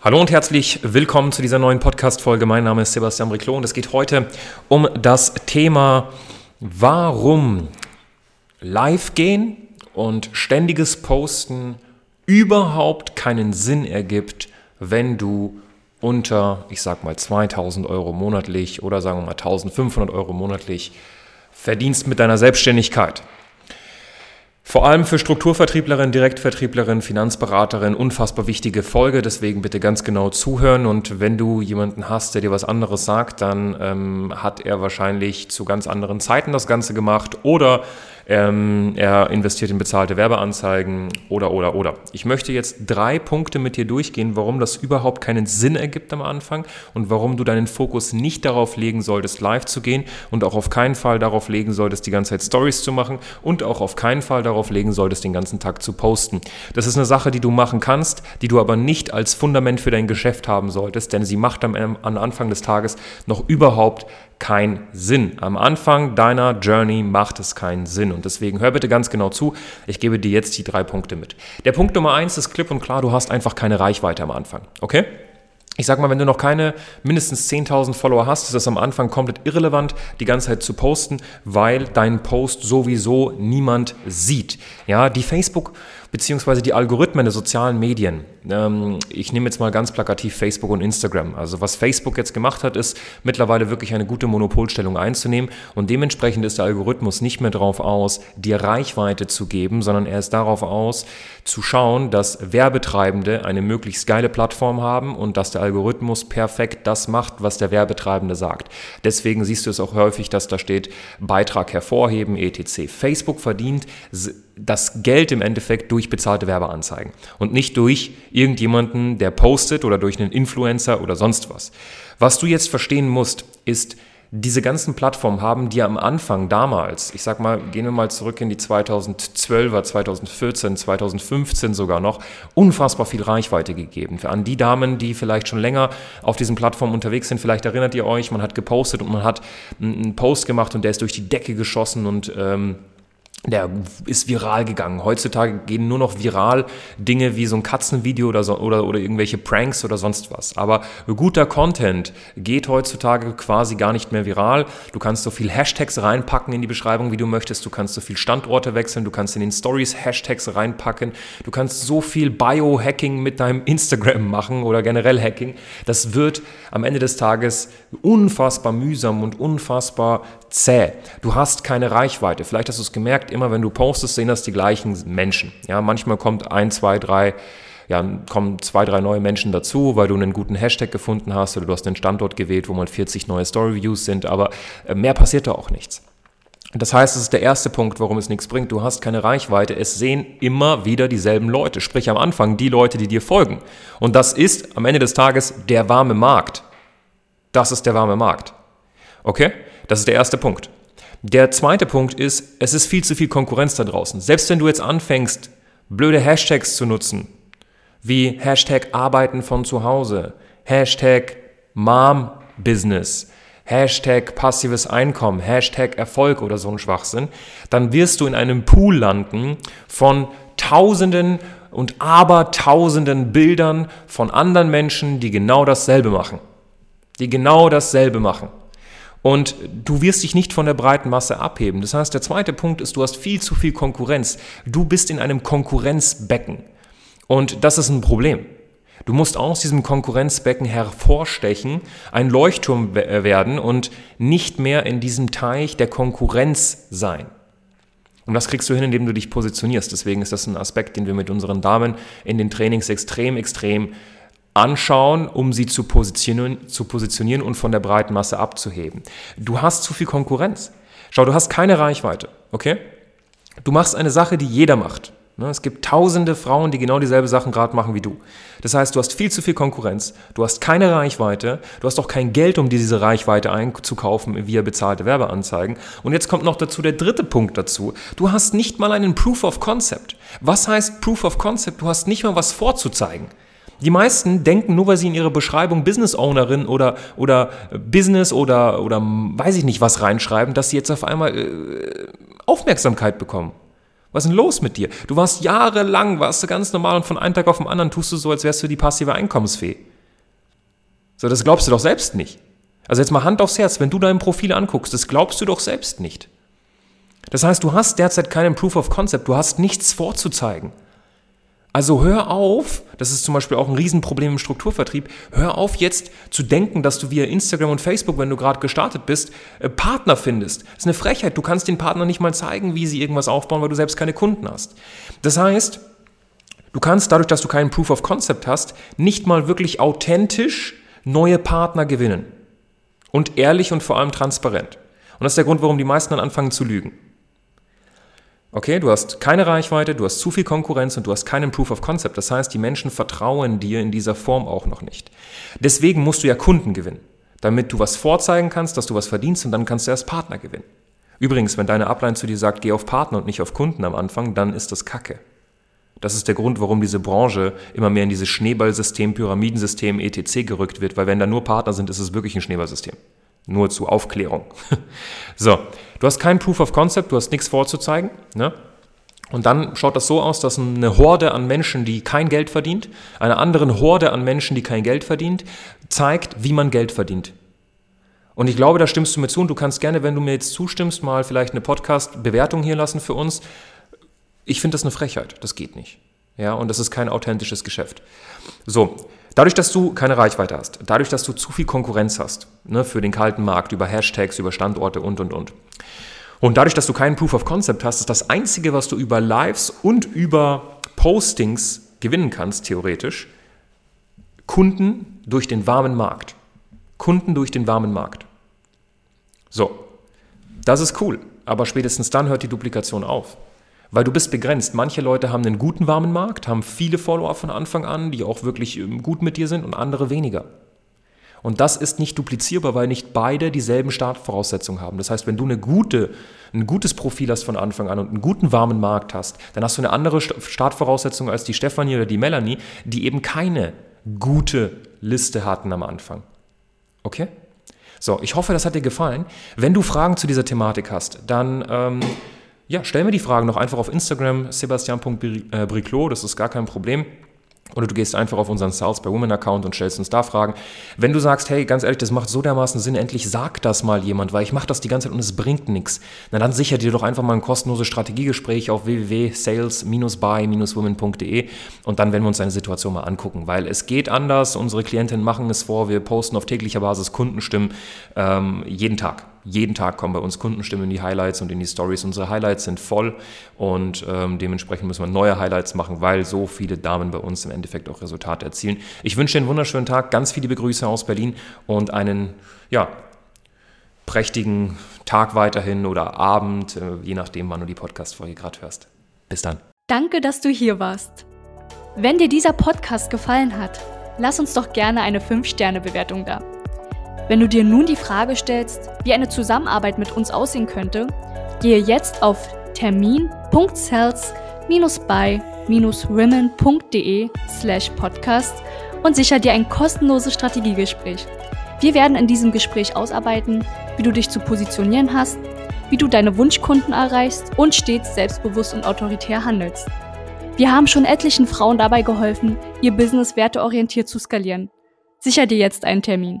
Hallo und herzlich willkommen zu dieser neuen Podcast-Folge. Mein Name ist Sebastian Brickloh und es geht heute um das Thema, warum live gehen und ständiges Posten überhaupt keinen Sinn ergibt, wenn du unter, ich sag mal 2.000 € monatlich oder sagen wir mal 1.500 € monatlich verdienst mit deiner Selbstständigkeit. Vor allem für Strukturvertrieblerinnen, Direktvertrieblerinnen, Finanzberaterinnen, unfassbar wichtige Folge, deswegen bitte ganz genau zuhören und wenn du jemanden hast, der dir was anderes sagt, dann hat er wahrscheinlich zu ganz anderen Zeiten das Ganze gemacht oder er investiert in bezahlte Werbeanzeigen oder. Ich möchte jetzt 3 Punkte mit dir durchgehen, warum das überhaupt keinen Sinn ergibt am Anfang und warum du deinen Fokus nicht darauf legen solltest, live zu gehen und auch auf keinen Fall darauf legen solltest, die ganze Zeit Stories zu machen und auch auf keinen Fall darauf legen solltest, den ganzen Tag zu posten. Das ist eine Sache, die du machen kannst, die du aber nicht als Fundament für dein Geschäft haben solltest, denn sie macht am Anfang des Tages noch überhaupt keinen Sinn. Am Anfang deiner Journey macht es keinen Sinn. Und deswegen hör bitte ganz genau zu. Ich gebe dir jetzt die 3 Punkte mit. Der Punkt Nummer 1 ist klipp und klar, du hast einfach keine Reichweite am Anfang. Okay? Ich sag mal, wenn du noch keine mindestens 10.000 Follower hast, ist das am Anfang komplett irrelevant, die ganze Zeit zu posten, weil deinen Post sowieso niemand sieht. Ja, die Facebook- beziehungsweise die Algorithmen der sozialen Medien. Ich nehme jetzt mal ganz plakativ Facebook und Instagram. Also was Facebook jetzt gemacht hat, ist mittlerweile wirklich eine gute Monopolstellung einzunehmen und dementsprechend ist der Algorithmus nicht mehr darauf aus, dir Reichweite zu geben, sondern er ist darauf aus, zu schauen, dass Werbetreibende eine möglichst geile Plattform haben und dass der Algorithmus perfekt das macht, was der Werbetreibende sagt. Deswegen siehst du es auch häufig, dass da steht, Beitrag hervorheben, etc. Facebook verdient das Geld im Endeffekt durch bezahlte Werbeanzeigen und nicht durch irgendjemanden, der postet oder durch einen Influencer oder sonst was. Was du jetzt verstehen musst, ist, diese ganzen Plattformen haben dir am Anfang damals, ich sag mal, gehen wir mal zurück in die 2012er, 2014, 2015 sogar noch, unfassbar viel Reichweite gegeben. An die Damen, die vielleicht schon länger auf diesen Plattformen unterwegs sind, vielleicht erinnert ihr euch, man hat gepostet und man hat einen Post gemacht und der ist durch die Decke geschossen und der ist viral gegangen. Heutzutage gehen nur noch viral Dinge wie so ein Katzenvideo oder irgendwelche Pranks oder sonst was. Aber guter Content geht heutzutage quasi gar nicht mehr viral. Du kannst so viel Hashtags reinpacken in die Beschreibung, wie du möchtest. Du kannst so viel Standorte wechseln. Du kannst in den Stories Hashtags reinpacken. Du kannst so viel Bio-Hacking mit deinem Instagram machen oder generell Hacking. Das wird am Ende des Tages unfassbar mühsam und unfassbar zäh. Du hast keine Reichweite. Vielleicht hast du es gemerkt, immer wenn du postest, sehen das die gleichen Menschen. Ja, manchmal kommen 2, 3 neue Menschen dazu, weil du einen guten Hashtag gefunden hast oder du hast einen Standort gewählt, wo mal 40 neue Story-Views sind, aber mehr passiert da auch nichts. Das heißt, das ist der erste Punkt, warum es nichts bringt. Du hast keine Reichweite. Es sehen immer wieder dieselben Leute, sprich am Anfang die Leute, die dir folgen. Und das ist am Ende des Tages der warme Markt. Das ist der warme Markt. Okay? Das ist der erste Punkt. Der zweite Punkt ist, es ist viel zu viel Konkurrenz da draußen. Selbst wenn du jetzt anfängst, blöde Hashtags zu nutzen, wie Hashtag Arbeiten von zu Hause, Hashtag Mom Business, Hashtag passives Einkommen, Hashtag Erfolg oder so ein Schwachsinn, dann wirst du in einem Pool landen von Tausenden und Abertausenden Bildern von anderen Menschen, die genau dasselbe machen. Und du wirst dich nicht von der breiten Masse abheben. Das heißt, der zweite Punkt ist, du hast viel zu viel Konkurrenz. Du bist in einem Konkurrenzbecken. Und das ist ein Problem. Du musst aus diesem Konkurrenzbecken hervorstechen, ein Leuchtturm werden und nicht mehr in diesem Teich der Konkurrenz sein. Und das kriegst du hin, indem du dich positionierst. Deswegen ist das ein Aspekt, den wir mit unseren Damen in den Trainings extrem anschauen, um sie zu positionieren und von der breiten Masse abzuheben. Du hast zu viel Konkurrenz. Schau, du hast keine Reichweite, okay? Du machst eine Sache, die jeder macht. Es gibt tausende Frauen, die genau dieselbe Sachen gerade machen wie du. Das heißt, du hast viel zu viel Konkurrenz, du hast keine Reichweite, du hast auch kein Geld, um diese Reichweite einzukaufen via bezahlte Werbeanzeigen. Und jetzt kommt noch dazu der dritte Punkt dazu. Du hast nicht mal einen Proof of Concept. Was heißt Proof of Concept? Du hast nicht mal was vorzuzeigen. Die meisten denken, nur weil sie in ihre Beschreibung Business Ownerin oder Business oder weiß ich nicht was reinschreiben, dass sie jetzt auf einmal Aufmerksamkeit bekommen. Was ist denn los mit dir? Du warst jahrelang, warst du ganz normal und von einem Tag auf den anderen tust du so, als wärst du die passive Einkommensfee. So, das glaubst du doch selbst nicht. Also jetzt mal Hand aufs Herz, wenn du dein Profil anguckst, das glaubst du doch selbst nicht. Das heißt, du hast derzeit keinen Proof of Concept, du hast nichts vorzuzeigen. Also hör auf, das ist zum Beispiel auch ein Riesenproblem im Strukturvertrieb, hör auf jetzt zu denken, dass du via Instagram und Facebook, wenn du gerade gestartet bist, Partner findest. Das ist eine Frechheit, du kannst den Partnern nicht mal zeigen, wie sie irgendwas aufbauen, weil du selbst keine Kunden hast. Das heißt, du kannst dadurch, dass du keinen Proof of Concept hast, nicht mal wirklich authentisch neue Partner gewinnen. Und ehrlich und vor allem transparent. Und das ist der Grund, warum die meisten dann anfangen zu lügen. Okay, du hast keine Reichweite, du hast zu viel Konkurrenz und du hast keinen Proof of Concept. Das heißt, die Menschen vertrauen dir in dieser Form auch noch nicht. Deswegen musst du ja Kunden gewinnen, damit du was vorzeigen kannst, dass du was verdienst und dann kannst du erst Partner gewinnen. Übrigens, wenn deine Upline zu dir sagt, geh auf Partner und nicht auf Kunden am Anfang, dann ist das Kacke. Das ist der Grund, warum diese Branche immer mehr in dieses Schneeballsystem, Pyramidensystem, etc. gerückt wird, weil wenn da nur Partner sind, ist es wirklich ein Schneeballsystem. Nur zur Aufklärung. So, du hast kein Proof of Concept, du hast nichts vorzuzeigen, ne? Und dann schaut das so aus, dass eine Horde an Menschen, die kein Geld verdient, einer anderen Horde an Menschen, die kein Geld verdient, zeigt, wie man Geld verdient. Und ich glaube, da stimmst du mir zu und du kannst gerne, wenn du mir jetzt zustimmst, mal vielleicht eine Podcast-Bewertung hier lassen für uns. Ich finde das eine Frechheit, das geht nicht. Ja, und das ist kein authentisches Geschäft. So, dadurch, dass du keine Reichweite hast, dadurch, dass du zu viel Konkurrenz hast, ne, für den kalten Markt, über Hashtags, über Standorte und. Und dadurch, dass du keinen Proof of Concept hast, ist das Einzige, was du über Lives und über Postings gewinnen kannst, theoretisch, Kunden durch den warmen Markt. Kunden durch den warmen Markt. So, das ist cool, aber spätestens dann hört die Duplikation auf. Weil du bist begrenzt. Manche Leute haben einen guten warmen Markt, haben viele Follower von Anfang an, die auch wirklich gut mit dir sind und andere weniger. Und das ist nicht duplizierbar, weil nicht beide dieselben Startvoraussetzungen haben. Das heißt, wenn du ein gutes Profil hast von Anfang an und einen guten warmen Markt hast, dann hast du eine andere Startvoraussetzung als die Stefanie oder die Melanie, die eben keine gute Liste hatten am Anfang. Okay? So, ich hoffe, das hat dir gefallen. Wenn du Fragen zu dieser Thematik hast, dann... Ja, stell mir die Fragen noch einfach auf Instagram, sebastian.brickloh, das ist gar kein Problem. Oder du gehst einfach auf unseren Sales by Women Account und stellst uns da Fragen. Wenn du sagst, hey, ganz ehrlich, das macht so dermaßen Sinn, endlich sagt das mal jemand, weil ich mache das die ganze Zeit und es bringt nichts. Na dann sicher dir doch einfach mal ein kostenloses Strategiegespräch auf www.sales-by-women.de und dann werden wir uns deine Situation mal angucken, weil es geht anders, unsere Klientinnen machen es vor, wir posten auf täglicher Basis Kundenstimmen jeden Tag. Jeden Tag kommen bei uns Kundenstimmen in die Highlights und in die Stories. Unsere Highlights sind voll und dementsprechend müssen wir neue Highlights machen, weil so viele Damen bei uns im Endeffekt auch Resultate erzielen. Ich wünsche dir einen wunderschönen Tag, ganz viele Grüße aus Berlin und einen prächtigen Tag weiterhin oder Abend, je nachdem, wann du die Podcast-Folge gerade hörst. Bis dann. Danke, dass du hier warst. Wenn dir dieser Podcast gefallen hat, lass uns doch gerne eine 5-Sterne-Bewertung da. Wenn du dir nun die Frage stellst, wie eine Zusammenarbeit mit uns aussehen könnte, gehe jetzt auf termin.sales-by-women.de/podcast und sichere dir ein kostenloses Strategiegespräch. Wir werden in diesem Gespräch ausarbeiten, wie du dich zu positionieren hast, wie du deine Wunschkunden erreichst und stets selbstbewusst und autoritär handelst. Wir haben schon etlichen Frauen dabei geholfen, ihr Business werteorientiert zu skalieren. Sichere dir jetzt einen Termin.